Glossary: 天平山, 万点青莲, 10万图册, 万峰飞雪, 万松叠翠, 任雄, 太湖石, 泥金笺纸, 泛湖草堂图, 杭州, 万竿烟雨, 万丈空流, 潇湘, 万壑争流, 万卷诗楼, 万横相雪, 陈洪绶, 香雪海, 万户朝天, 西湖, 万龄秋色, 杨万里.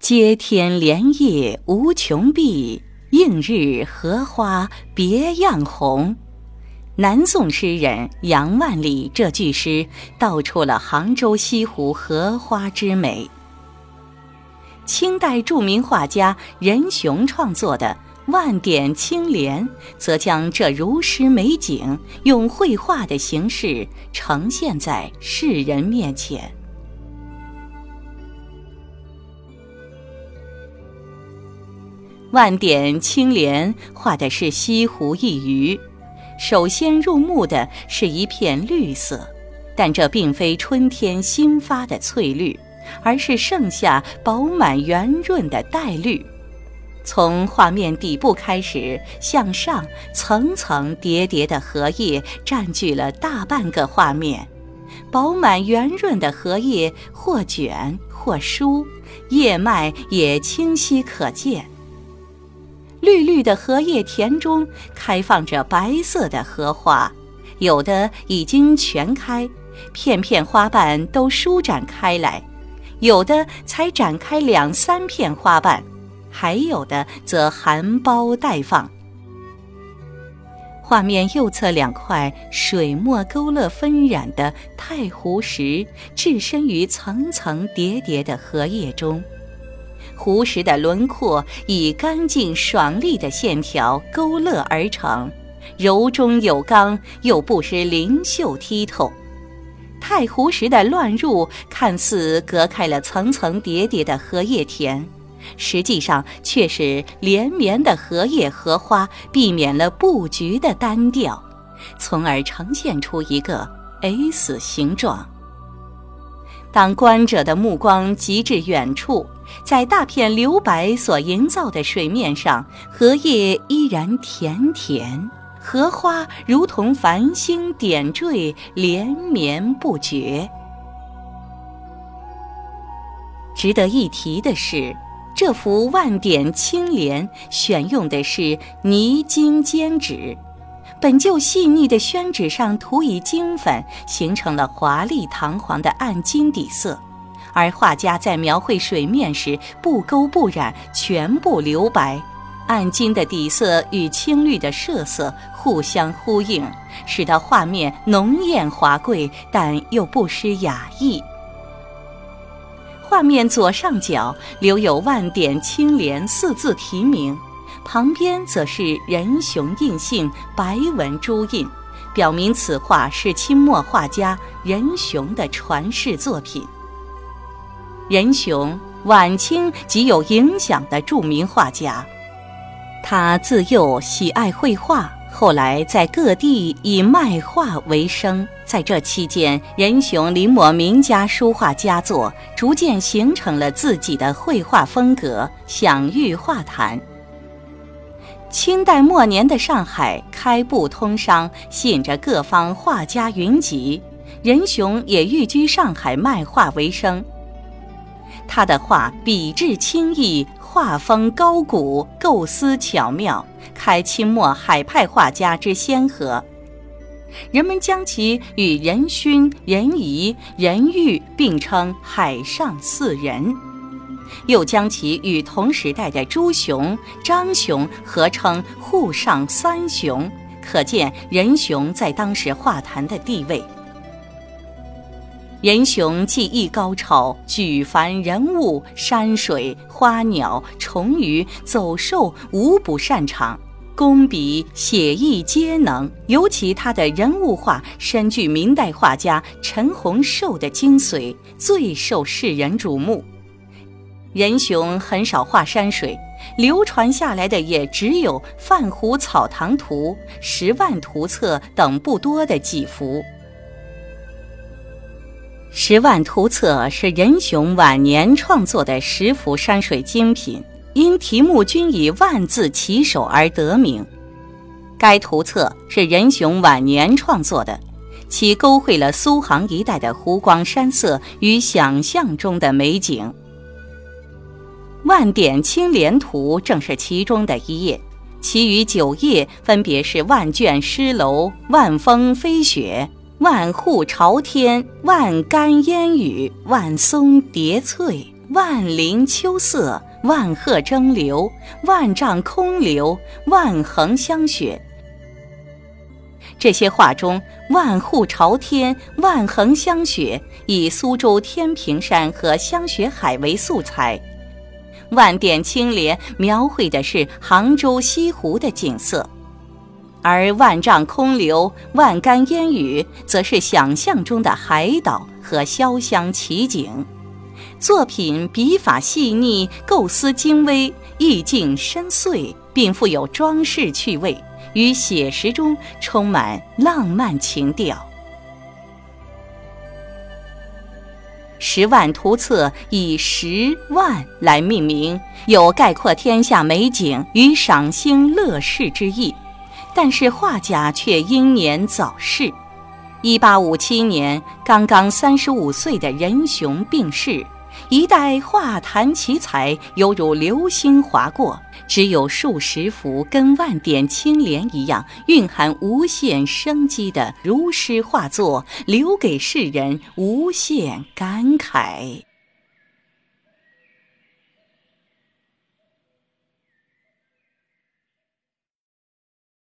接天莲叶无穷碧，映日荷花别样红。南宋诗人杨万里这句诗道出了杭州西湖荷花之美。清代著名画家任雄创作的《万点青莲》则将这如诗美景用绘画的形式呈现在世人面前。万点青莲画的是西湖一隅，首先入目的是一片绿色，但这并非春天新发的翠绿，而是盛夏饱满圆润的黛绿。从画面底部开始向上，层层叠叠的荷叶占据了大半个画面。饱满圆润的荷叶或卷或舒，叶脉也清晰可见。绿绿的荷叶田中开放着白色的荷花，有的已经全开，片片花瓣都舒展开来，有的才展开2-3片花瓣，还有的则含苞待放。画面右侧2块水墨勾勒纷染的太湖石置身于层层叠叠的荷叶中，湖石的轮廓以干净爽利的线条勾勒而成，柔中有刚，又不失灵秀剔透。太湖石的乱入看似隔开了层层叠叠的荷叶田，实际上却是连绵的荷叶荷花避免了布局的单调，从而呈现出一个 S 形状。当观者的目光极至远处，在大片留白所营造的水面上，荷叶依然甜甜，荷花如同繁星点缀，连绵不绝。值得一提的是，这幅万点青莲选用的是泥金笺纸，本就细腻的宣纸上涂以金粉，形成了华丽堂皇的暗金底色。而画家在描绘水面时不勾不染，全部留白，暗金的底色与青绿的设色互相呼应，使得画面浓艳华贵，但又不失雅逸。画面左上角留有万点青莲4字题名，旁边则是任雄印信白文朱印，表明此画是清末画家任雄的传世作品。任雄，晚清极有影响的著名画家，他自幼喜爱绘画，后来在各地以卖画为生。在这期间，任雄临摹名家书画佳作，逐渐形成了自己的绘画风格，享誉画坛。清代末年的上海开埠通商，吸引着各方画家云集，任雄也寓居上海卖画为生。他的画笔致清逸，画风高古，构思巧妙，开清末海派画家之先河。人们将其与任勋、任颐、任颱并称海上4人，又将其与同时代的朱雄、张雄合称沪上3雄，可见任雄在当时画坛的地位。任雄技艺高超，举凡人物、山水、花鸟、虫鱼、走兽无不擅长，工笔写意皆能。尤其他的人物画深具明代画家陈洪绶的精髓，最受世人瞩目。任雄很少画山水，流传下来的也只有《泛湖草堂图》《10万图册》等不多的几幅。《10万图册》是任雄晚年创作的10幅山水精品，因题目均以“万”字起首而得名。该图册是任雄晚年创作的，其勾绘了苏杭一带的湖光山色与想象中的美景。万点青莲图正是其中的一页，其余9页分别是万卷诗楼、万峰飞雪、万户朝天、万竿烟雨、万松叠翠、万龄秋色，万壑争流，万丈空流，万横相雪。这些话中，万户朝天，万横相雪以苏州天平山和香雪海为素材，万点青莲描绘的是杭州西湖的景色，而万丈空流，万竿烟雨则是想象中的海岛和潇湘奇景。作品笔法细腻，构思精微，意境深邃，并富有装饰趣味，于写实中充满浪漫情调。十万图册以十万来命名，有概括天下美景与赏心乐事之意，但是画家却英年早逝。1857年，刚刚35岁的任雄病逝，一代画坛奇才犹如流星划过，只有数十幅跟万点青莲一样蕴含无限生机的如诗画作，留给世人无限感慨。